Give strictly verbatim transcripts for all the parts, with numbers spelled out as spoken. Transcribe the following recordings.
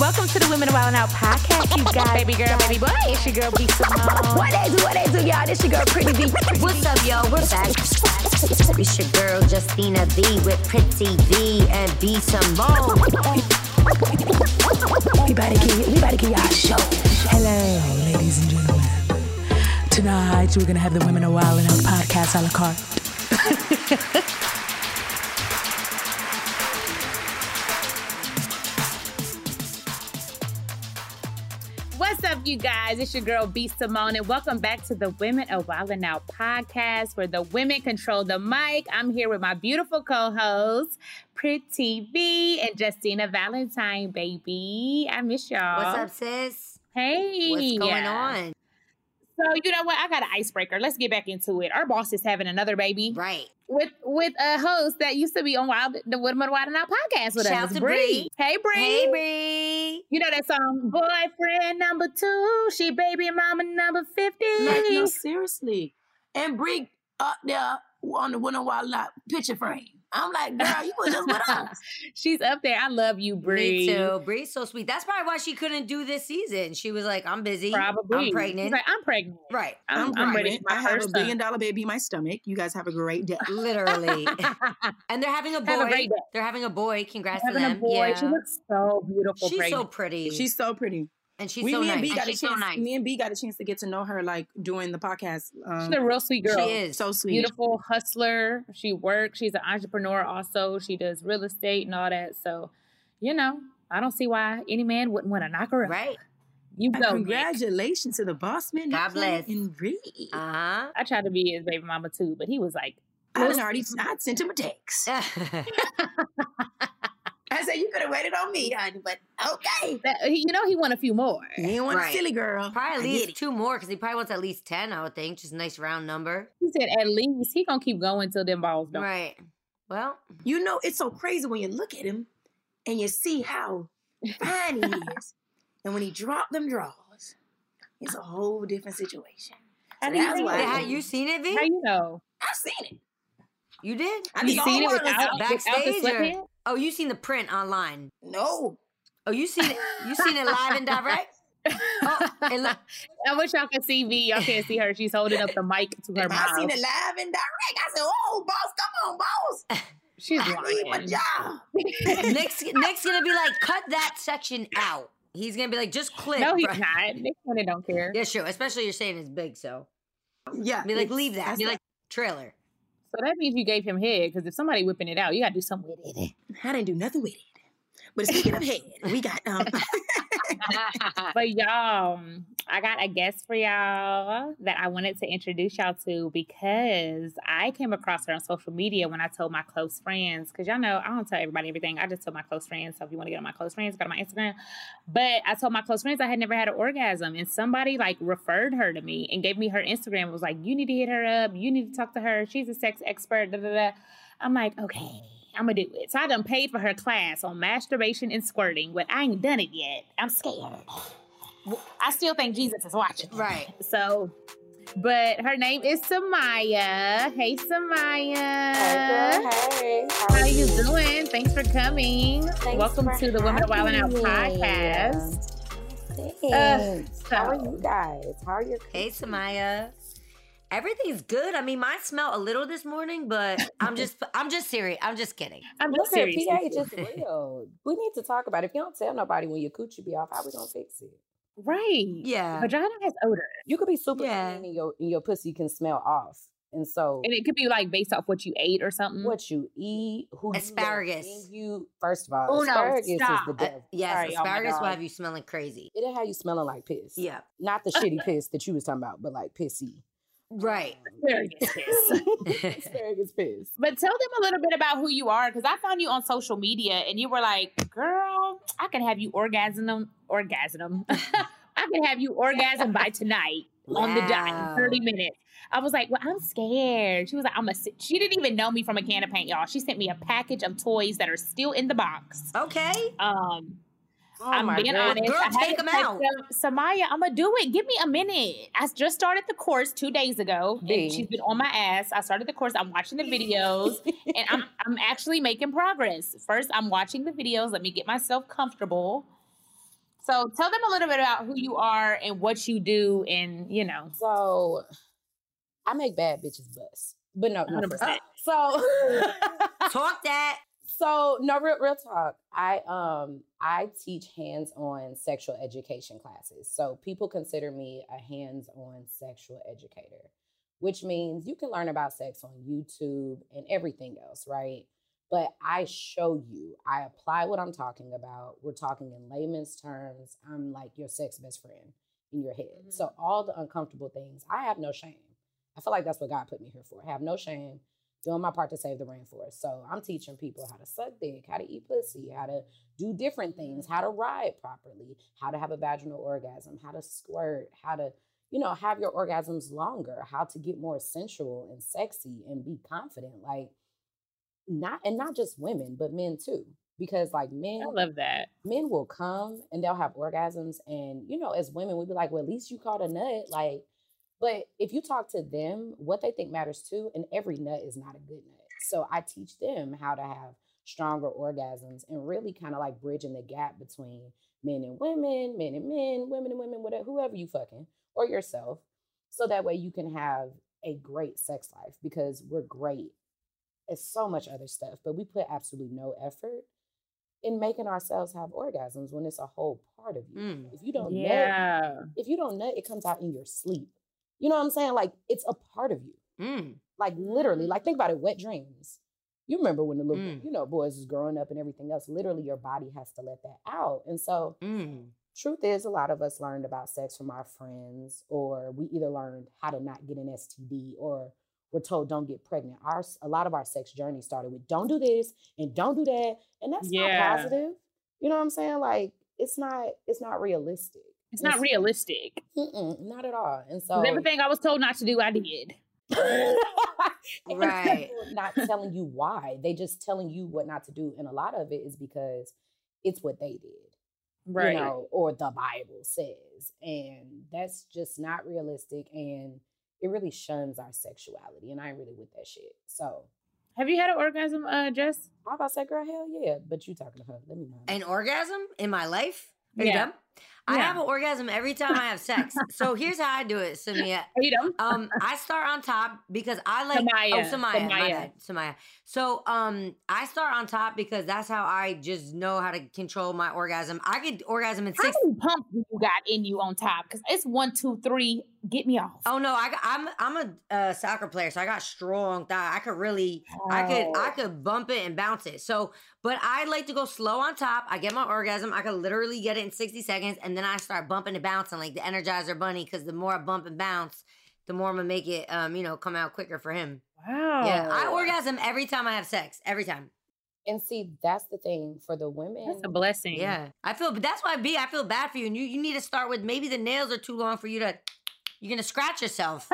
Welcome to the Women of Wild 'N Out podcast, you guys. Baby girl, baby boy, it's your girl, B Simone. What they do, what they do, y'all, this your girl, Pretty B. What's up, y'all? We're back. It's your girl, Justina V with Pretty B and B Simone. We about to give, we about to give y'all a show. Hello, ladies and gentlemen. Tonight, we're going to have the Women of Wild 'N Out podcast a la carte. What's up, you guys? It's your girl, B Simone, and welcome back to the Women of Wild 'N Out podcast, where the women control the mic. I'm here with my beautiful co-hosts, Pretty B and Justina Valentine, baby. I miss y'all. What's up, sis? Hey. What's going on? So, you know what? I got an icebreaker. Let's get back into it. Our boss is having another baby. Right. With with a host that used to be on Wild, the Women of Wild 'N Out podcast with Shout us. Shout to Bree. Hey, Bree. Hey, Bree. You know that song, Boyfriend Number Two, She Baby Mama Number fifty. Like, no, seriously. And Bree up there on the Women of Wild 'N Out picture frame. I'm like, girl, you were just with us. She's up there. I love you, Bree. Me too. Bree's so sweet. That's probably why she couldn't do this season. She was like, I'm busy. Probably. I'm pregnant. She's like, I'm pregnant. Right. I'm, I'm, I'm ready. I have a billion dollar baby in my stomach. You guys have a great day. Literally. And they're having a boy. Have a great day. They're having a boy. Congrats they're to them. A boy. Yeah. She looks so beautiful. She's pregnant. so pretty. She's so pretty. And she's, we, so, me nice. And B and got she's a chance, so nice. Me and B got a chance to get to know her, like, doing the podcast. Um, she's a real sweet girl. She is. So sweet. Beautiful hustler. She works. She's an entrepreneur also. She does real estate and all that. So, you know, I don't see why any man wouldn't want to knock her up. Right. You go, congratulations, Nick, to the boss man. God bless. And Reed. Uh-huh. I tried to be his baby mama, too, but he was like, I was already, I sent him a text. I said, you could have waited on me, honey, but okay. That, you know, he want a few more. He want right. a silly girl. Probably at least two more, because he probably wants at least ten, I would think. Just a nice round number. He said at least. He going to keep going till them balls don't. Right. Well. You know, it's so crazy when you look at him and you see how fine he is. And when he dropped them draws, it's a whole different situation. And so that's why. Have you seen it, V? How you know? I've seen it. You did? I mean, you seen it without, backstage, without the sweatpants? Oh, you seen the print online? No. Oh, you seen it? You seen it live and direct? Oh, and look. I wish y'all could see V. Y'all can't see her. She's holding up the mic to her mouth. I seen it live and direct. I said, "Oh, boss, come on, boss." She's I lying. I need my job. Nick's, Nick's gonna be like, "Cut that section out." He's gonna be like, "Just clip." No, he's bro. not. Nick kinda don't care. Yeah, sure. Especially you're saying it's big, so yeah. Be like, leave that. Be like, trailer. So that means you gave him head, because if somebody whipping it out, you got to do something with it. I didn't do nothing with it. But speaking of head, we got... Um... But y'all, I got a guest for y'all that I wanted to introduce y'all to, because I came across her on social media when I told my close friends. Because y'all know, I don't tell everybody everything. I just tell my close friends. So if you want to get on my close friends, go to my Instagram. But I told my close friends I had never had an orgasm. And somebody, like, referred her to me and gave me her Instagram. It was like, you need to hit her up. You need to talk to her. She's a sex expert. Da, da, da. I'm like, okay. I'm going to do it. So I done paid for her class on masturbation and squirting, but I ain't done it yet. I'm scared. I still think Jesus is watching. Right. So, but her name is Samaya. Hey, Samaya. Hey, girl. Hey. How, How are you doing? Thanks for coming. Thanks Welcome for to the Women of Wild 'N Out podcast. Thanks. Uh, so. How are you guys? How are you? Hey, Samaya. Everything's good. I mean, mine smelled a little this morning, but I'm just, I'm just serious. I'm just kidding. I'm just Listen, serious. P A is just real. We need to talk about it. If you don't tell nobody when your coochie be off, how we gonna fix it? Right. Yeah. Vagina has odor. You could be super yeah. clean and your and your pussy can smell off, and so and it could be like based off what you ate or something. What you eat, who asparagus. You, you first of all, oh, asparagus no, stop. is the devil. Uh, yes, right, asparagus oh will have you smelling crazy. It'll have you smelling like piss. Yeah, not the shitty piss that you was talking about, but like pissy. Right. Asparagus piss. Asparagus piss. But tell them a little bit about who you are, because I found you on social media and you were like, girl, I can have you orgasm, orgasm. I can have you orgasm by tonight. Wow. On the dot, thirty minutes. I was like, well, I'm scared. She was like, I'm a, she didn't even know me from a can of paint, y'all. She sent me a package of toys that are still in the box. Okay. Um, oh I'm my being God. honest. Girl, I take them out. Them. Samaya, I'm going to do it. Give me a minute. I just started the course two days ago. Dang. And she's been on my ass. I started the course. I'm watching the videos and I'm, I'm actually making progress. First, I'm watching the videos. Let me get myself comfortable. So tell them a little bit about who you are and what you do and, you know. So I make bad bitches bust. But no, no. one hundred percent. So talk that. So no, real real talk. I um I teach hands-on sexual education classes. So people consider me a hands-on sexual educator, which means you can learn about sex on YouTube and everything else, right? But I show you, I apply what I'm talking about. We're talking in layman's terms. I'm like your sex best friend in your head. Mm-hmm. So all the uncomfortable things, I have no shame. I feel like that's what God put me here for. I have no shame doing my part to save the rainforest. So I'm teaching people how to suck dick, how to eat pussy, how to do different things, how to ride properly, how to have a vaginal orgasm, how to squirt, how to, you know, have your orgasms longer, how to get more sensual and sexy and be confident. Like, Not and not just women, but men too, because like men, I love that men will come and they'll have orgasms, and you know, as women, we'd be like, "Well, at least you caught a nut." Like, but if you talk to them, what they think matters too, and every nut is not a good nut. So I teach them how to have stronger orgasms and really kind of like bridging the gap between men and women, men and men, women and women, whatever, whoever you fucking or yourself, so that way you can have a great sex life because we're great. It's so much other stuff, but we put absolutely no effort in making ourselves have orgasms when it's a whole part of you. Mm, if you don't yeah. nut, if you don't nut, it comes out in your sleep. You know what I'm saying? Like, it's a part of you. Mm. Like, literally, like, think about it, wet dreams. You remember when the little, mm. you know, boys is growing up and everything else, literally your body has to let that out. And so, mm. truth is, a lot of us learned about sex from our friends, or we either learned how to not get an S T D, or we're told don't get pregnant. Our a lot of our sex journey started with don't do this and don't do that, and that's yeah. not positive. You know what I'm saying? Like, it's not it's not realistic. It's, it's not realistic. Not at all. And so everything I was told not to do, I did. Right. Not telling you why. They just telling you what not to do, and a lot of it is because it's what they did, right? You know, or the Bible says, and that's just not realistic. And it really shuns our sexuality, and I ain't really with that shit. So, have you had an orgasm, uh, Jess? I about to say, girl, hell yeah, but you talking to her. Let me know. An orgasm in my life? Are yeah. you dumb? Yeah. I have an orgasm every time I have sex. So here's how I do it, Samaya. Are you dumb? Um, I start on top because I like Samaya. Oh, Samaya, Samaya. My bad, Samaya. So um, I start on top because that's how I just know how to control my orgasm. I get orgasm in six. How many pumps do you got in you on top? Because it's one, two, three. Get me off. Oh no, I got, I'm I'm a uh, soccer player, so I got strong thigh. I could really, oh. I could, I could bump it and bounce it. So, but I like to go slow on top. I get my orgasm. I could literally get it in sixty seconds, and then I start bumping and bouncing like the Energizer Bunny, because the more I bump and bounce, the more I'm gonna make it, um, you know, come out quicker for him. Wow. Yeah, I orgasm every time I have sex. Every time. And see, that's the thing for the women. That's a blessing. Yeah, I feel, but that's why B, I feel bad for you, and you, you need to start with maybe the nails are too long for you to. You're going to scratch yourself.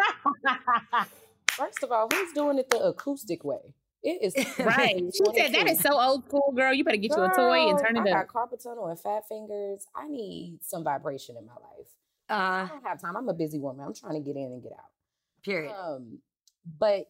First of all, who's doing it the acoustic way? It is. Right. She said that is so old school, girl. You better get girl, you a toy and turn it I up. I got carpal tunnel and fat fingers. I need some vibration in my life. Uh, I don't have time. I'm a busy woman. I'm trying to get in and get out. Period. Um, but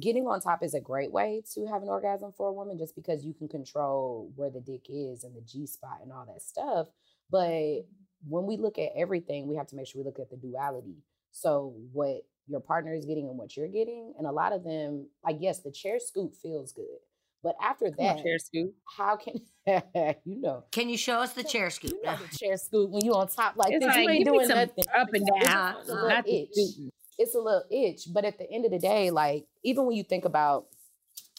getting on top is a great way to have an orgasm for a woman, just because you can control where the dick is and the G-spot and all that stuff. But when we look at everything, we have to make sure we look at the duality. So what your partner is getting and what you're getting. And a lot of them, like, yes, the chair scoop feels good. But after that, on, chair scoop. How can, you know. Can you show us the chair scoop? You know the chair scoop when you on top like it's this. Like, you ain't doing nothing. Up and down. It's, uh, a itch. It's a little itch. But at the end of the day, like, even when you think about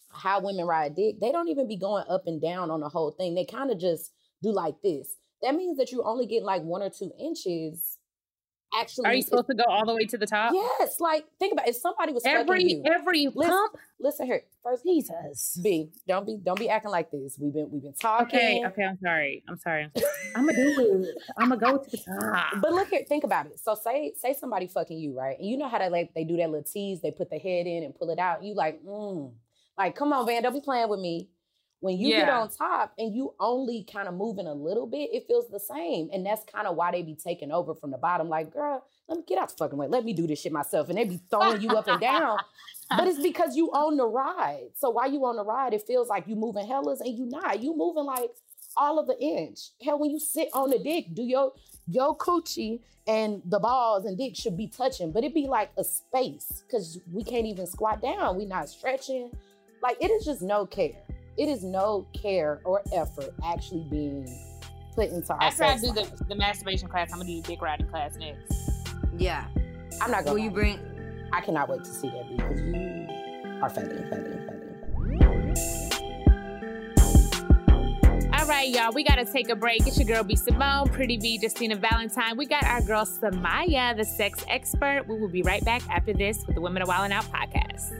how women ride dick, they don't even be going up and down on the whole thing. They kind of just do like this. That means that you only get like one or two inches actually. Are you supposed to go all the way to the top? Yes. Like, think about it. If somebody was every you, every listen, pump. Listen here. First, Jesus. B, don't be don't be acting like this. We've been we've been talking. Okay. Okay. I'm sorry. I'm sorry. I'm gonna do it. I'm gonna go to the top. But look here. Think about it. So say say somebody fucking you, right? And you know how they like they do that little tease. They put their head in and pull it out. You like, mm. like, come on, Van. Don't be playing with me. When you yeah. get on top and you only kind of moving a little bit, it feels the same. And that's kind of why they be taking over from the bottom. Like, girl, let me get out the fucking way. Let me do this shit myself. And they be throwing you up and down. But it's because you own the ride. So while you on the ride, it feels like you moving hellas and you not. You moving like all of the inch. Hell, when you sit on the dick, do your, your coochie and the balls and dick should be touching. But it be like a space because we can't even squat down. We not stretching. Like, it is just no care. It is no care or effort actually being put into our After I do the, the masturbation class, I'm going to do the dick riding class next. Yeah. I'm not going to. Will you bring... I cannot wait to see that because you are fabulous, fabulous, fabulous. All right, y'all. We got to take a break. It's your girl, B Simone, Pretty B, Justina Valentine. We got our girl, Samaya, the sex expert. We will be right back after this with the Women of Wild 'N Out podcast.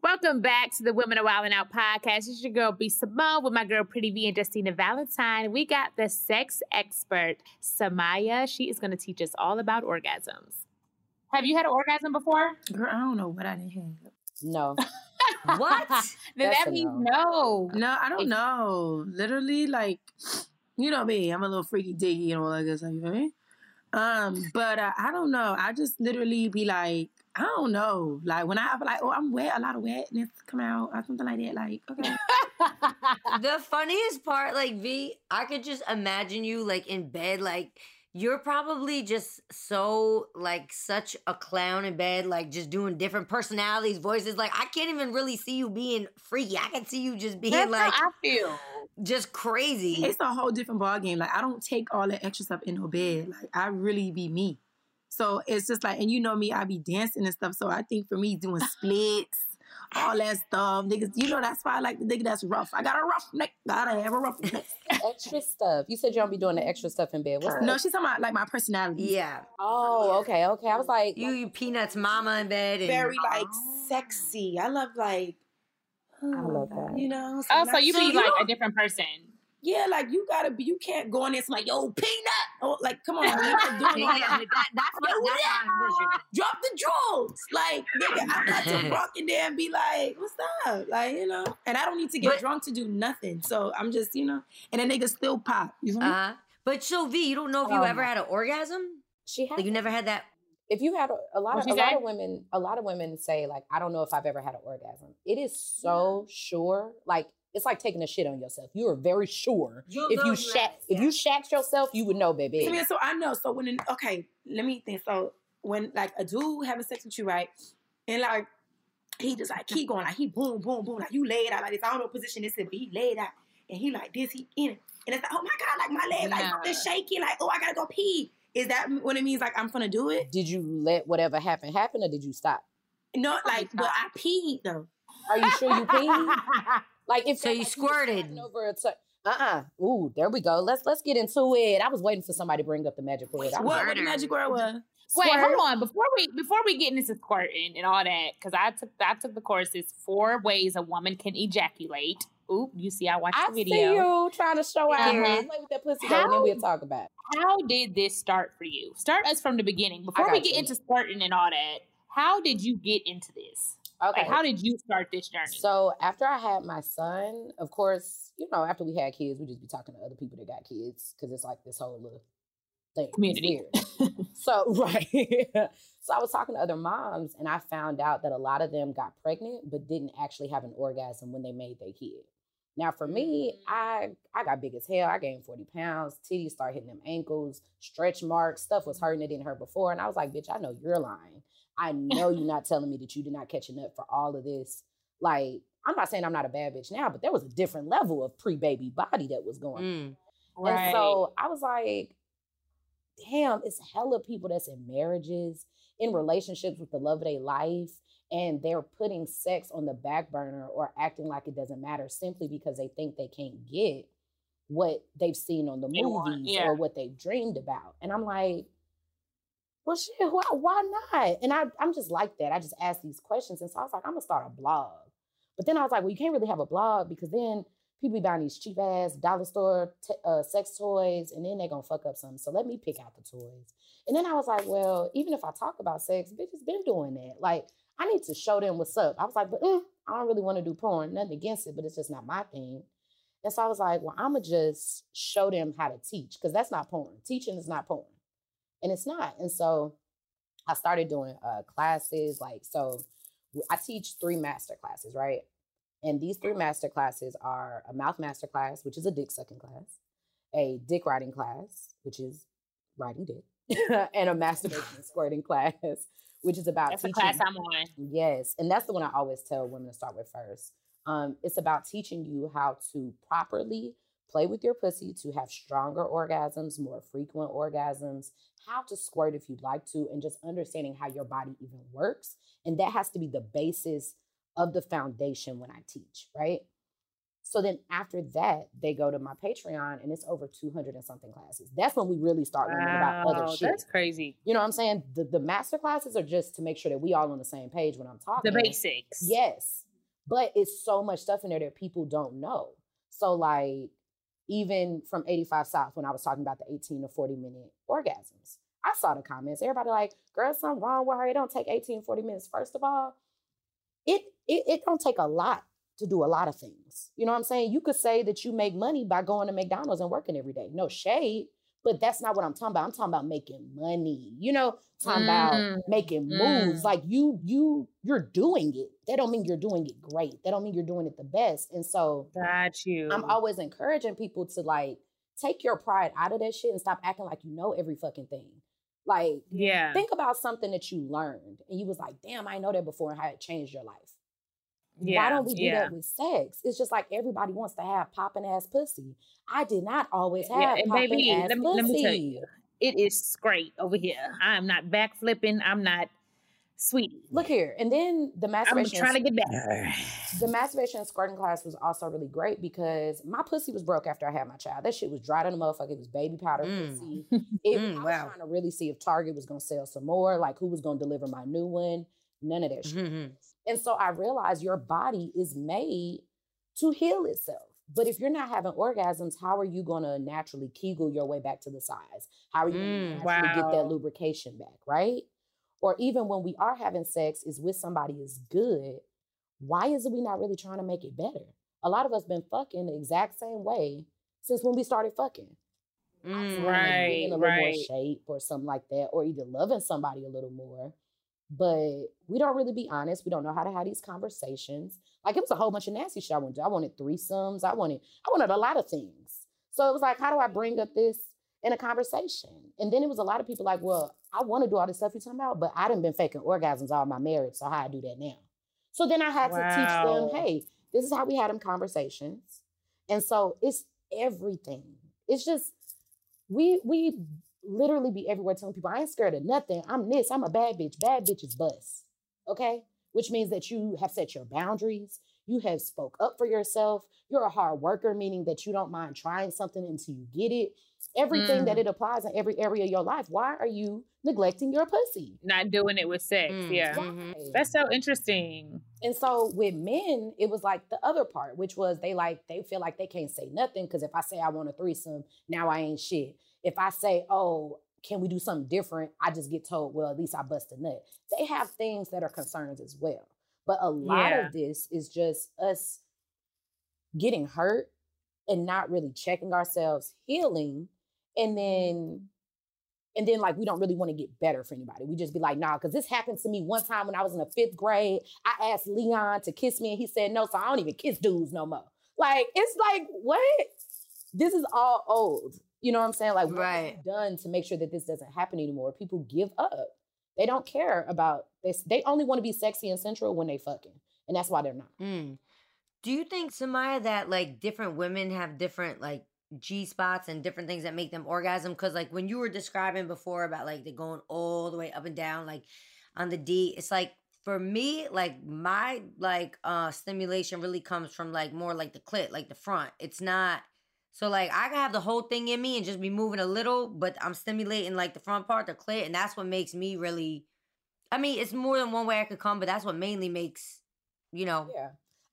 Welcome back to the Women of Wild 'N Out podcast. It's your girl, B Simone, with my girl, Pretty B, and Justina Valentine. We got the sex expert, Samaya. She is going to teach us all about orgasms. Have you had an orgasm before? Girl, I don't know what I didn't have. No. What? Then that means no. no. No, I don't know. Literally, like, you know me. I'm a little freaky diggy and all that good stuff. You feel me? Um, but uh, I don't know. I just literally be like, I don't know. Like, when I, like, oh, I'm wet, a lot of wetness come out or something like that. Like, okay. The funniest part, like, V, I could just imagine you, like, in bed. Like, you're probably just so, like, such a clown in bed. Like, just doing different personalities, voices. Like, I can't even really see you being freaky. I can see you just being, That's like... how I feel. Just crazy. It's a whole different ballgame. Like, I don't take all that extra stuff in no bed. Like, I really be me. So it's just like, and you know me, I be dancing and stuff. So I think for me, doing splits, all that stuff, niggas, you know, that's why I like the nigga that's rough. I got a rough neck. Gotta have a rough neck. Extra stuff. You said you don't be doing the extra stuff in bed. What's that? No, she's talking about like my personality. Yeah. Oh, okay, okay. I was like, you, you peanuts mama in bed. And very like oh. sexy. I love like. I love that. You know. So oh, so you be so, like you know, a different person. Yeah, like you gotta be. You can't go in there and like, yo, peanut. Oh, like, come on, nigga, doing all that. that that's what yo, that's yeah. Drop the jewels, like, nigga. I'm not to walk in there and be like, what's up, like, you know. And I don't need to get but, drunk to do nothing. So I'm just, you know. And then nigga still pop. You know. Uh-huh. But so V, you don't know if you um, ever had an orgasm. She had. Like, you never had that. If you had a, a lot of a lot of women, a lot of women say like, I don't know if I've ever had an orgasm. It is so yeah. sure, like it's like taking a shit on yourself. You are very sure. You'll if you shat, yeah. if you shat yourself, you would know, baby. I mean, so I know. So when an, okay, let me think. So when like a dude having sex with you, right, and like he just like keep going, like he boom, boom, boom, like you laid out like this. I don't know what position this is, but he laid out and he like this, he in it, and it's like, oh my god, like my leg like yeah. this shaking, like oh I gotta go pee. Is that what it means? Like, I'm gonna do it? Did you let whatever happen happen or did you stop? No, like, but I peed though. Are you sure you peed? Like, if so, you like squirted. You over a t- uh-uh. Ooh, there we go. Let's let's get into it. I was waiting for somebody to bring up the magic word. What, what the magic word was? Squirt. Wait, hold on. Before we before we get into squirting and all that, because I took I took the course. It's four ways a woman can ejaculate. Oop, you see, I watched the video. I see you trying to show out. Mm-hmm. Play with that pussy, how, and then we'll talk about it. How did this start for you? Start us from the beginning. Before we get you. into squirting and all that, how did you get into this? Okay. Like, how did you start this journey? So after I had my son, of course, you know, after we had kids, we just be talking to other people that got kids because it's like this whole little thing. Community. So, right. So I was talking to other moms and I found out that a lot of them got pregnant but didn't actually have an orgasm when they made their kid. Now for me, I I got big as hell. I gained forty pounds. Titties started hitting them ankles, stretch marks, stuff was hurting that didn't hurt before. And I was like, bitch, I know you're lying. I know you're not telling me that you did not catch enough for all of this. Like, I'm not saying I'm not a bad bitch now, but there was a different level of pre-baby body that was going mm, on. Right. And so I was like, damn, it's hella people that's in marriages, in relationships with the love of their life, and they're putting sex on the back burner or acting like it doesn't matter simply because they think they can't get what they've seen on the they movies want, yeah. or what they've dreamed about. And I'm like, well, shit, why, why not? And I, I'm just like that. I just ask these questions. And so I was like, I'm going to start a blog. But then I was like, well, you can't really have a blog because then people be buying these cheap ass dollar store t- uh, sex toys and then they're going to fuck up something. So let me pick out the toys. And then I was like, well, even if I talk about sex, bitches been doing that. Like, I need to show them what's up. I was like, but mm, I don't really want to do porn. Nothing against it, but it's just not my thing. And so I was like, well, I'm going to just show them how to teach because that's not porn. Teaching is not porn. And it's not. And so I started doing uh, classes. Like, so I teach three master classes, right? And these three master classes are a mouth master class, which is a dick sucking class, a dick riding class, which is riding dick, and a masturbation squirting class, which is about that's teaching. That's the class I'm on. Yes. And that's the one I always tell women to start with first. Um, it's about teaching you how to properly play with your pussy to have stronger orgasms, more frequent orgasms, how to squirt if you'd like to, and just understanding how your body even works. And that has to be the basis of the foundation when I teach, right? So then after that, they go to my Patreon and it's over two hundred and something classes. That's when we really start learning wow, about other shit. That's crazy. You know what I'm saying? The, the master classes are just to make sure that we all on the same page when I'm talking. The basics. Yes. But it's so much stuff in there that people don't know. So like, even from eighty-five South, when I was talking about the eighteen to forty minute orgasms, I saw the comments. Everybody like, girl, something wrong with her. It don't take eighteen, forty minutes. First of all, it, it it don't take a lot to do a lot of things. You know what I'm saying? You could say that you make money by going to McDonald's and working every day. No shade, but that's not what I'm talking about. I'm talking about making money, you know, talking mm. about making moves. Mm. Like you, you, you're doing it. That don't mean you're doing it great. That don't mean you're doing it the best. And so got you. I'm always encouraging people to like, take your pride out of that shit and stop acting like you know every fucking thing. Like, yeah. think about something that you learned and you was like, damn, I didn't know that before and how it changed your life. Yeah, why don't we do yeah. that with sex? It's just like everybody wants to have popping ass pussy. I did not always have yeah, popping ass let me, pussy. Let me tell you, it is great over here. I'm not backflipping. I'm not sweet. Look here, and then the masturbation. I'm trying to get better. The masturbation and squirting class was also really great because my pussy was broke after I had my child. That shit was dry to the motherfucker. It was baby powder mm. pussy. It, mm, I was wow. trying to really see if Target was gonna sell some more. Like who was gonna deliver my new one? None of that shit. Mm-hmm. And so I realized your body is made to heal itself. But if you're not having orgasms, how are you going to naturally Kegel your way back to the size? How are you mm, going wow. to get that lubrication back, right? Or even when we are having sex is with somebody is good, why is it we not really trying to make it better? A lot of us been fucking the exact same way since when we started fucking. Mm, right, being a little right. more shape or something like that, or either loving somebody a little more. But we don't really be honest. We don't know how to have these conversations. Like it was a whole bunch of nasty shit I wanted to do. I wanted threesomes. I wanted, I wanted a lot of things. So it was like, how do I bring up this in a conversation? And then it was a lot of people like, well, I want to do all this stuff you're talking about, but I done been faking orgasms all my marriage. So how I do that now? So then I had wow. to teach them, hey, this is how we had them conversations. And so it's everything. It's just, we, we, literally be everywhere telling people, I ain't scared of nothing. I'm this. I'm a bad bitch. Bad bitches bust. Okay? Which means that you have set your boundaries. You have spoke up for yourself. You're a hard worker, meaning that you don't mind trying something until you get it. Everything mm. that it applies in every area of your life. Why are you neglecting your pussy? Not doing it with sex. Mm. Yeah. Mm-hmm. That's so interesting. And so with men, it was like the other part, which was they like, they feel like they can't say nothing because if I say I want a threesome, now I ain't shit. If I say, oh, can we do something different? I just get told, well, at least I bust a nut. They have things that are concerns as well. But a lot yeah. of this is just us getting hurt and not really checking ourselves, healing. And then, and then like, we don't really want to get better for anybody. We just be like, nah, because this happened to me one time when I was in the fifth grade. I asked Leon to kiss me and he said no, so I don't even kiss dudes no more. Like, it's like, what? This is all old. You know what I'm saying? Like, what right. is done to make sure that this doesn't happen anymore? People give up. They don't care about this. They only want to be sexy and central when they fucking. And that's why they're not. Mm. Do you think, Samaya, that, like, different women have different, like, G-spots and different things that make them orgasm? Because, like, when you were describing before about, like, they're going all the way up and down, like, on the D, it's like, for me, like, my, like, uh, stimulation really comes from, like, more, like, the clit, like, the front. It's not... So, like, I can have the whole thing in me and just be moving a little, but I'm stimulating, like, the front part, the clit, and that's what makes me really... I mean, it's more than one way I could come, but that's what mainly makes, you know... Yeah,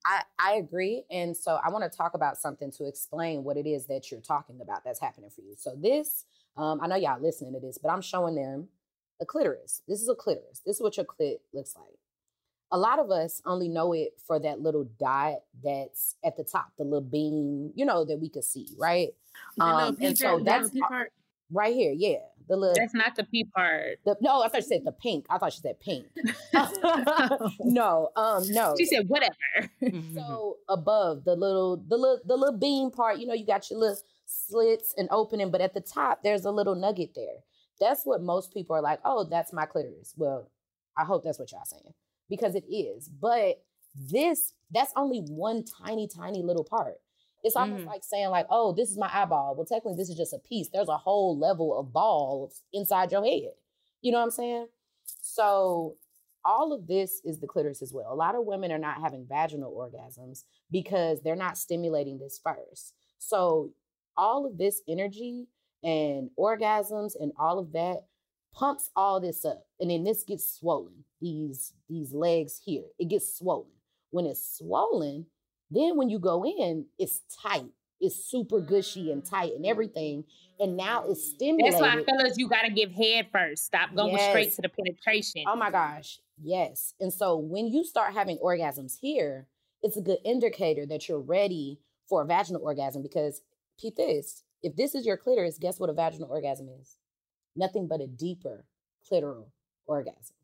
I, I agree. And so I want to talk about something to explain what it is that you're talking about that's happening for you. So this, um, I know y'all listening to this, but I'm showing them a clitoris. This is a clitoris. This is what your clit looks like. A lot of us only know it for that little dot that's at the top, the little beam, you know, that we could see, right? Um, and so that's part. Right here, yeah. The little, that's not the pee part. The, no, I thought she said the pink. I thought she said pink. no, um, no. She said whatever. So above the little, the little, the little beam part, you know, you got your little slits and opening, but at the top, there's a little nugget there. That's what most people are like, oh, that's my clitoris. Well, I hope that's what y'all saying. Because it is. But this, that's only one tiny, tiny little part. It's almost mm. like saying like, oh, this is my eyeball. Well, technically, this is just a piece. There's a whole level of balls inside your head. You know what I'm saying? So all of this is the clitoris as well. A lot of women are not having vaginal orgasms because they're not stimulating this first. So all of this energy and orgasms and all of that pumps all this up. And then this gets swollen. These, these legs here, it gets swollen. When it's swollen, then when you go in, it's tight. It's super gushy and tight and everything. And now it's stimulated. That's why, fellas, you got to give head first. Stop going yes. straight to the penetration. Oh, my gosh. Yes. And so when you start having orgasms here, it's a good indicator that you're ready for a vaginal orgasm because, peep this, if this is your clitoris, guess what a vaginal orgasm is? Nothing but a deeper clitoral orgasm.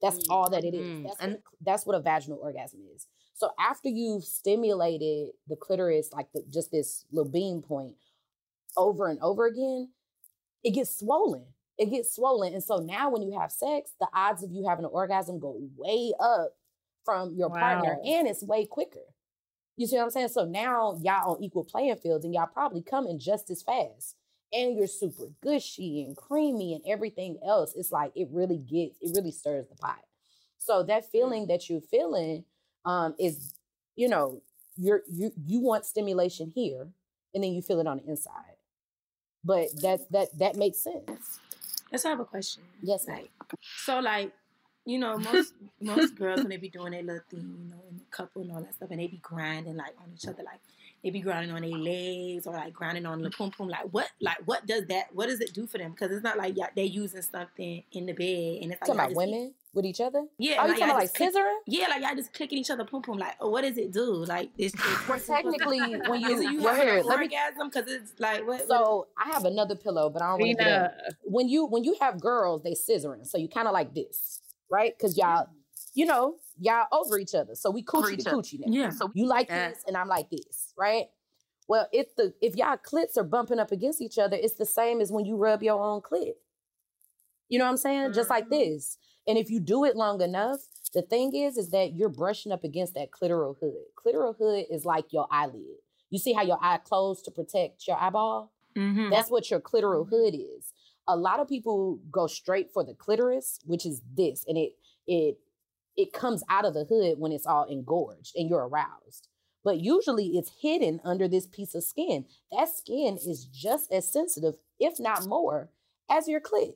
That's mm. all that it is. Mm. That's, what, that's what a vaginal orgasm is. So after you've stimulated the clitoris, like the, just this little beam point over and over again, it gets swollen. It gets swollen. And so now when you have sex, the odds of you having an orgasm go way up from your wow. partner, and it's way quicker. You see what I'm saying? So now y'all on equal playing fields and y'all probably coming just as fast. And you're super gushy and creamy and everything else. It's like, it really gets, it really stirs the pot. So that feeling that you're feeling um, is, you know, you're, you, you want stimulation here and then you feel it on the inside. But that's, that, that makes sense. Yes, I have a question. Yes, ma'am. Like, so like, you know, most, most girls when they be doing their little thing, you know, in the couple and all that stuff, and they be grinding like on each other, like, they be grinding on their legs or like grinding on the pum pum. Like what? Like what does that? What does it do for them? Because it's not like y'all, they're using something in the bed, and it's like about women with each other. Yeah, are you talking about like scissoring? Yeah, like y'all just clicking each other pum pum. Like what does it do? Like it's technically when you you have orgasm because it's like what? So I have another pillow, but I don't want to get it. When you when you have girls, they scissoring, so you kind of like this, right? Because y'all. You know, y'all over each other. So we coochie to coochie now. Yeah. So you like yeah. this and I'm like this, right? Well, if the if y'all clits are bumping up against each other, it's the same as when you rub your own clit. You know what I'm saying? Mm-hmm. Just like this. And if you do it long enough, the thing is, is that you're brushing up against that clitoral hood. Clitoral hood is like your eyelid. You see how your eye closed to protect your eyeball? Mm-hmm. That's what your clitoral hood is. A lot of people go straight for the clitoris, which is this, and it it... It comes out of the hood when it's all engorged and you're aroused. But usually it's hidden under this piece of skin. That skin is just as sensitive, if not more, as your clit.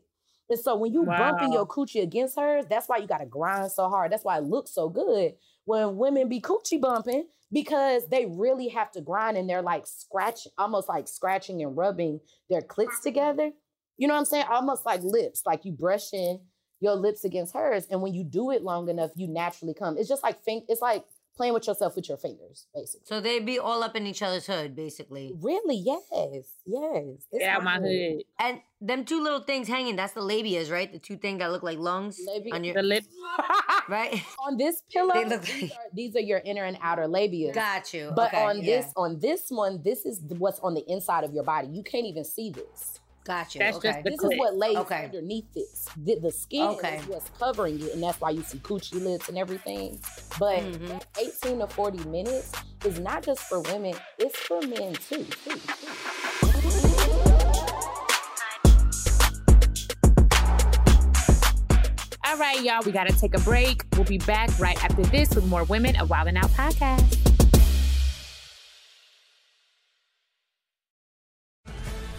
And so when you wow. bumping your coochie against hers, that's why you got to grind so hard. That's why it looks so good when women be coochie bumping because they really have to grind and they're like scratching, almost like scratching and rubbing their clits together. You know what I'm saying? Almost like lips, like you brushing your lips against hers. And when you do it long enough, you naturally come. It's just like, it's like playing with yourself with your fingers, basically. So they'd be all up in each other's hood, basically. Really? Yes. Yes. Get out my hood. And them two little things hanging, that's the labias, right? The two things that look like lungs. Labia. On your the lip. Right? On this pillow, they look these, like... are, these are your inner and outer labias. Got you. But okay, on yeah. this on this one, this is what's on the inside of your body. You can't even see this. Gotcha. That's okay. Just this clip. Is what lays okay. underneath this. The, the skin okay. is what's covering it, and that's why you see coochie lips and everything. But mm-hmm. eighteen to forty minutes is not just for women, it's for men too. too, too. All right, y'all, we got to take a break. We'll be back right after this with more Women of Wild 'N Out podcast.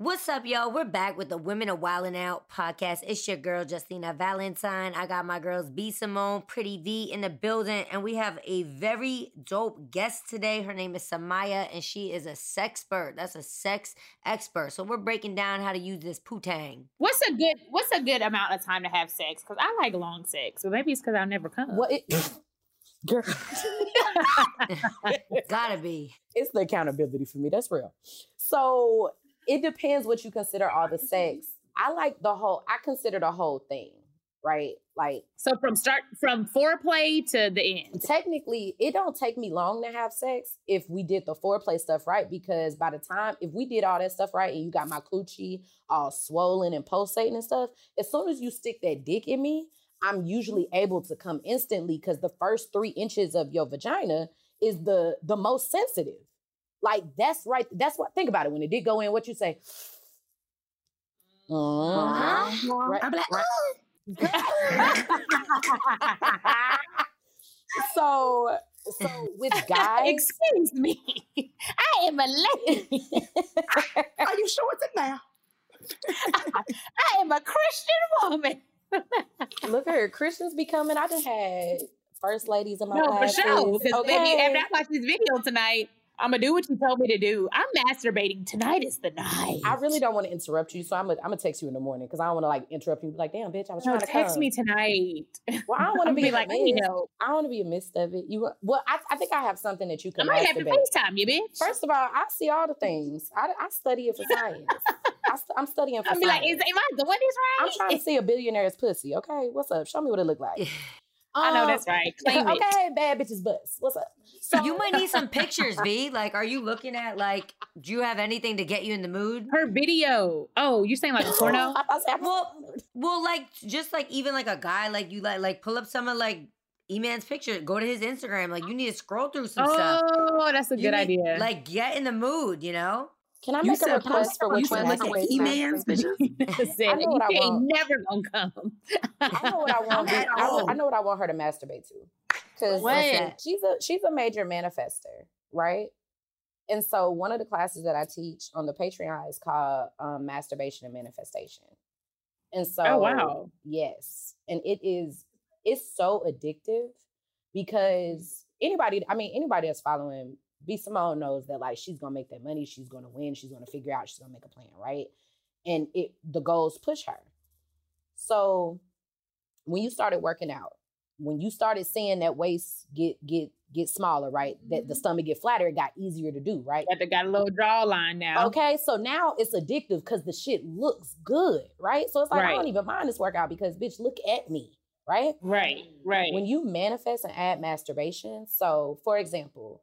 What's up, y'all? We're back with the Women of Wild 'N Out podcast. It's your girl, Justina Valentine. I got my girls, B Simone, Pretty B in the building, and we have a very dope guest today. Her name is Samaya, and she is a sexpert. That's a sex expert. So we're breaking down how to use this poo-tang. What's a good What's a good amount of time to have sex? Because I like long sex, but maybe it's because I'll never come. Well, it- Girl. Gotta be. It's the accountability for me. That's real. So... it depends what you consider all the sex. I like the whole, I consider the whole thing, right? Like, so from start, from foreplay to the end. Technically, it don't take me long to have sex if we did the foreplay stuff right, because by the time, if we did all that stuff right and you got my coochie all swollen and pulsating and stuff, as soon as you stick that dick in me, I'm usually able to come instantly because the first three inches of your vagina is the the most sensitive. Like, that's right. That's what, think about it. When it did go in, what you say? Uh-huh. Right, I'm like, right. so, so with guys. Excuse me. I am a lady. Are you sure it's it now? I am a Christian woman. Look at her. Christians be coming. I done had first ladies in my life. No, classes. For sure. Because okay. After I watch this video tonight, I'm going to do what you told me to do. I'm masturbating. Tonight is the night. I really don't want to interrupt you, so I'm going to text you in the morning because I don't want to, like, interrupt you and be like, damn, bitch, I was no, trying to text come. Me tonight. Well, I don't want to be like, you know. I don't want to be amidst of it. You Well, I, I think I have something that you can I might have to FaceTime you, bitch. First of all, I see all the things. I, I study it for science. I st- I'm studying for I'll science. I'll be like, is, am I doing this right? I'm trying to see a billionaire's pussy, okay? What's up? Show me what it look like. I know that's right. Claim okay, it. Bad bitches butts. What's up? So you might need some pictures, B. Like, are you looking at, like, do you have anything to get you in the mood? Her video. Oh, you're saying like a porno? well, well, like just like even like a guy, like you like like pull up some of like E-Man's picture. Go to his Instagram. Like you need to scroll through some oh, stuff. Oh, that's a you good need, idea. Like get in the mood, you know. Can I you make a request for which one? Like an E-Man's picture. I know what I want. Never gonna come. I know what I want. I, know, I know what I want her to masturbate to. Because she's a she's a major manifester, right? And so one of the classes that I teach on the Patreon is called um, Masturbation and Manifestation. And so, oh wow, yes, and it is it's so addictive because anybody, I mean, anybody that's following. B. Simone knows that, like, she's going to make that money. She's going to win. She's going to figure out. She's going to make a plan, right? And it the goals push her. So when you started working out, when you started seeing that waist get get get smaller, right, mm-hmm. that the stomach get flatter, it got easier to do, right? That they got a little drawline now. Okay, so now it's addictive because the shit looks good, right? So it's like, right. I don't even mind this workout because, bitch, look at me, right? Right, right. When you manifest and add masturbation, so, for example...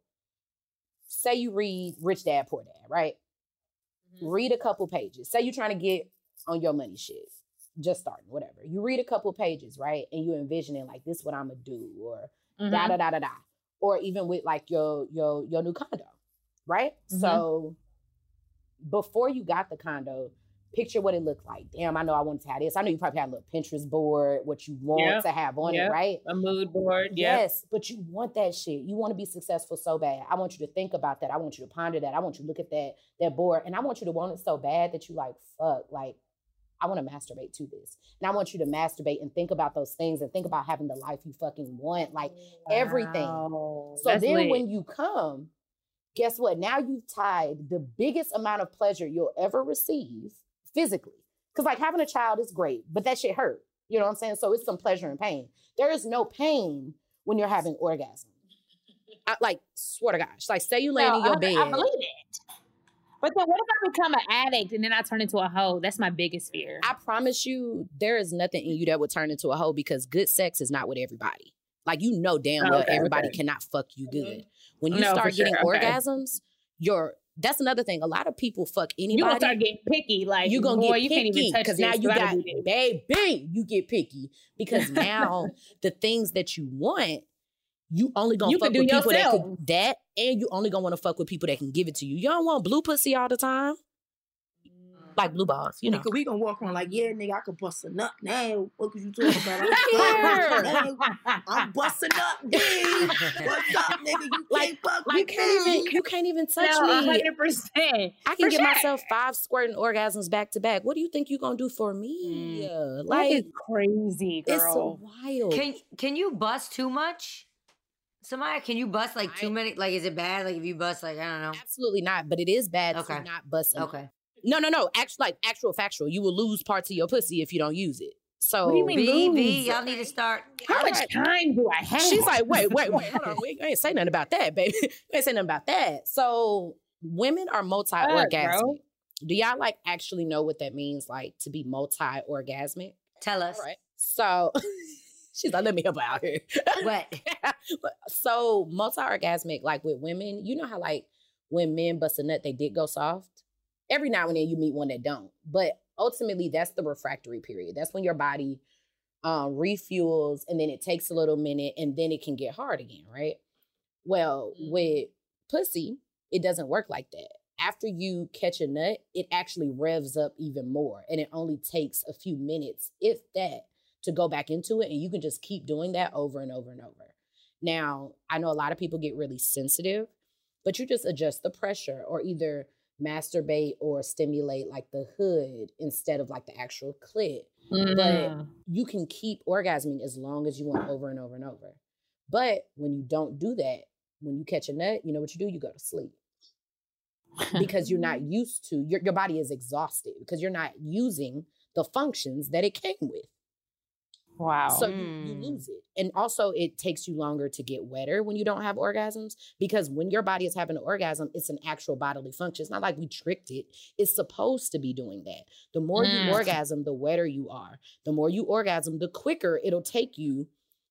say you read Rich Dad, Poor Dad, right? Mm-hmm. Read a couple pages. Say you're trying to get on your money shit, just starting, whatever. You read a couple pages, right? And you're envisioning, like, this is what I'm going to do, or mm-hmm. da-da-da-da-da. Or even with, like, your your your new condo, right? Mm-hmm. So before you got the condo, picture what it looked like. Damn, I know I wanted to have this. I know you probably had a little Pinterest board, what you want yeah. to have on yeah. it, right? A mood board. Yeah. Yes, but you want that shit. You want to be successful so bad. I want you to think about that. I want you to ponder that. I want you to look at that that board, and I want you to want it so bad that you like, fuck, like, I want to masturbate to this. And I want you to masturbate and think about those things and think about having the life you fucking want, like wow. everything. So That's then lit. When you come, guess what? Now you've tied the biggest amount of pleasure you'll ever receive physically. Because like having a child is great, but that shit hurt. You know what I'm saying? So it's some pleasure and pain. There is no pain when you're having orgasm. I, like, swear to gosh. Like, say you laying no, in your I, bed. I believe it. But then what if I become an addict and then I turn into a hoe? That's my biggest fear. I promise you, there is nothing in you that will turn into a hoe because good sex is not with everybody. Like, you know damn well okay, everybody okay. cannot fuck you good. Mm-hmm. When you no, start getting sure. orgasms, okay. you're... That's another thing. A lot of people fuck anybody. You're going to start getting picky. Like, you're going to get picky because now you got, baby, you get picky because now the things that you want, you only going to fuck with people that can, that, and you only going to want to fuck with people that can give it to you. You don't want blue pussy all the time. Like blue balls, you know. Nigga, we gonna walk around like, yeah, nigga, I could bust a nut now. What could you talking about? I'm, I'm busting up, dude. What's up, nigga? You like, can't fuck like, with can't me. Even, you can't even touch no, me. one hundred percent. I can get sure. myself five squirting orgasms back to back. What do you think you gonna do for me? Mm. Like, that is crazy, girl. It's so wild. Can Can you bust too much? Samaya, can you bust like I, too many? Like, is it bad? Like, if you bust, like, I don't know. Absolutely not. But it is bad okay. to not bust. Enough. Okay. No, no, no. Actually, like actual factual. You will lose parts of your pussy if you don't use it. So, what do you mean B, lose? B, y'all need to start. How much time do I have? She's like, wait, wait, wait. Hold on. We ain't say nothing about that, baby. We ain't say nothing about that. So, women are multi-orgasmic. Uh, do y'all like actually know what that means? Like to be multi-orgasmic? Tell us. All right. So, she's like, let me help out here. What? So, multi-orgasmic, like with women, you know how like when men bust a nut, they dick go soft? Every now and then you meet one that don't. But ultimately, that's the refractory period. That's when your body um, refuels and then it takes a little minute and then it can get hard again, right? Well, with pussy, it doesn't work like that. After you catch a nut, it actually revs up even more. And it only takes a few minutes, if that, to go back into it. And you can just keep doing that over and over and over. Now, I know a lot of people get really sensitive, but you just adjust the pressure or either masturbate or stimulate like the hood instead of like the actual clit. Mm. But you can keep orgasming as long as you want over and over and over. But when you don't do that, when you catch a nut, you know what you do? You go to sleep. Because you're not used to, your, your body is exhausted because you're not using the functions that it came with. Wow. So mm. you, you lose it. And also it takes you longer to get wetter when you don't have orgasms because when your body is having an orgasm, it's an actual bodily function. It's not like we tricked it. It's supposed to be doing that. The more mm. you orgasm, the wetter you are. The more you orgasm, the quicker it'll take you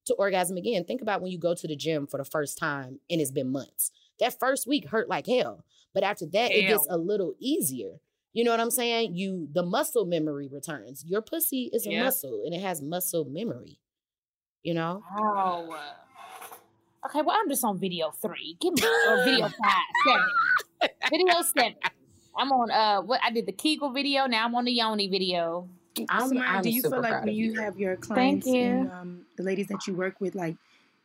to orgasm again. Think about when you go to the gym for the first time and it's been months. That first week hurt like hell. But after that, Damn. It gets a little easier. You know what I'm saying? You, the muscle memory returns. Your pussy is a yeah. muscle and it has muscle memory, you know? Oh. Okay, well, I'm just on video three. Give me or video five, seven. Video seven. I'm on, uh, what I did the Kegel video. Now I'm on the Yoni video. I'm, Samaya, I'm do you feel like when you have your clients you. and um, the ladies that you work with, like,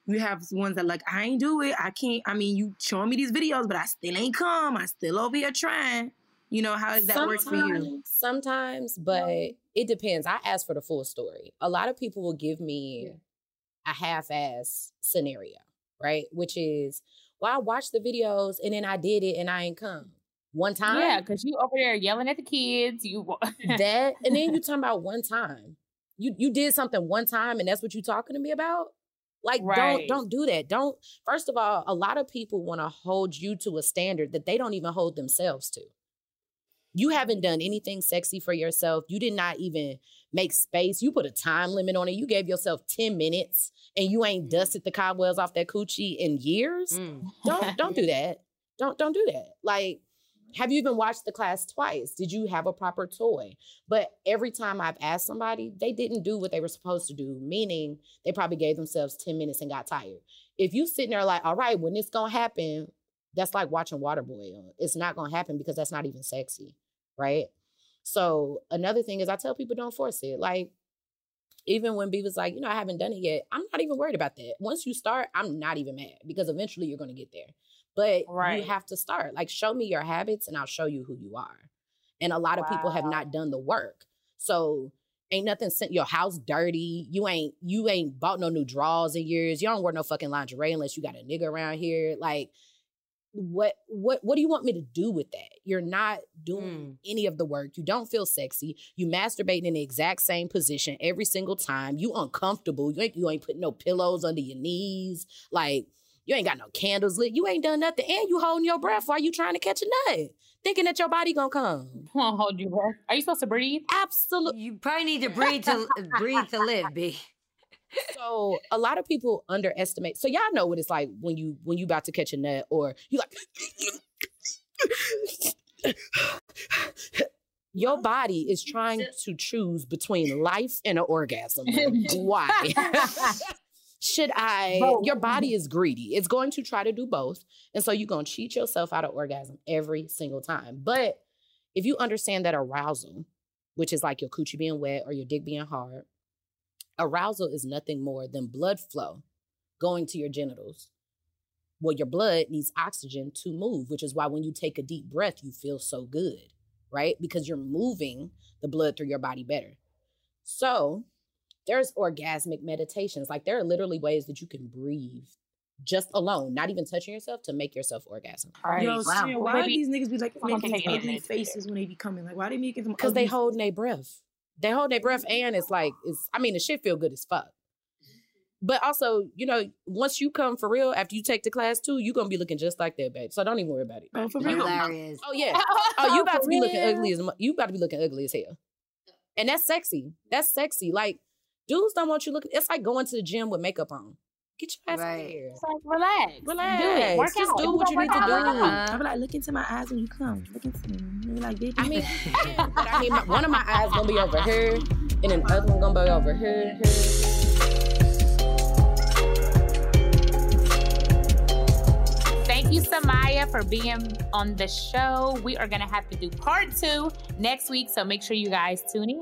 you have ones that like, I ain't do it. I can't. I mean, you showing me these videos, but I still ain't come. I still over here trying. You know, how does that sometimes, work for you? Sometimes, but yeah. it depends. I ask for the full story. A lot of people will give me yeah. a half-ass scenario, right? Which is, well, I watched the videos and then I did it and I ain't come. One time? Yeah, because you over there yelling at the kids. You that and then you talking about one time. You you did something one time and that's what you talking to me about? Like, right. don't don't do that. Don't. First of all, a lot of people want to hold you to a standard that they don't even hold themselves to. You haven't done anything sexy for yourself. You did not even make space. You put a time limit on it. You gave yourself ten minutes and you ain't mm. dusted the cobwebs off that coochie in years. Mm. Don't don't do that. Don't don't do that. Like, have you even watched the class twice? Did you have a proper toy? But every time I've asked somebody, they didn't do what they were supposed to do, meaning they probably gave themselves ten minutes and got tired. If you sitting there like, all right, when it's going to happen, that's like watching Waterboy. It's not going to happen because that's not even sexy, right? So another thing is I tell people don't force it. Like, even when B was like, you know, I haven't done it yet, I'm not even worried about that. Once you start, I'm not even mad because eventually you're going to get there. But right. you have to start. Like, show me your habits and I'll show you who you are. And a lot wow. of people have not done the work. So ain't nothing sent your house dirty. You ain't you ain't bought no new drawers in years. You don't wear no fucking lingerie unless you got a nigga around here. Like, what what what do you want me to do with that? You're not doing mm. any of the work. You don't feel sexy. You masturbating in the exact same position every single time. You uncomfortable. You ain't you ain't putting no pillows under your knees. Like, you ain't got no candles lit. You ain't done nothing. And you holding your breath while you trying to catch a nut, thinking that your body gonna come. I'll hold your breath. Are you supposed to breathe? Absolutely. You probably need to breathe to breathe to live, B. So a lot of people underestimate. So y'all know what it's like when you when you about to catch a nut, or you like your body is trying to choose between life and an orgasm. Why? Should I? Both. Your body is greedy. It's going to try to do both, and so you're gonna cheat yourself out of orgasm every single time. But if you understand that arousal, which is like your coochie being wet or your dick being hard, arousal is nothing more than blood flow going to your genitals. Well, your blood needs oxygen to move, which is why when you take a deep breath, you feel so good, right? Because you're moving the blood through your body better. So there's orgasmic meditations. Like, there are literally ways that you can breathe just alone, not even touching yourself, to make yourself orgasm. Right. Yo, wow. Sarah, why Maybe, do these niggas be like making these ugly faces when they be coming? Like, why they making them? Because they holding their breath. They hold their breath, and it's like, it's. I mean, the shit feel good as fuck. But also, you know, once you come for real, after you take the class too, you're going to be looking just like that, babe. So don't even worry about it. Oh, for real? Hilarious. Oh, yeah. Oh, you about to be looking ugly as, you about to be looking ugly as hell. And that's sexy. That's sexy. Like, dudes don't want you looking. It's like going to the gym with makeup on. Get your ass right. out of here. It's like, relax. Relax. Do it. Work Just out. do what you need to do. I'll be like, look into my eyes when you come. Look into me. Like, I mean, yeah, but I mean, my, one of my eyes going to be over here, and then the other one going to be over here. here. Thank you, Samaya, for being on the show. We are going to have to do part two next week, so make sure you guys tune in.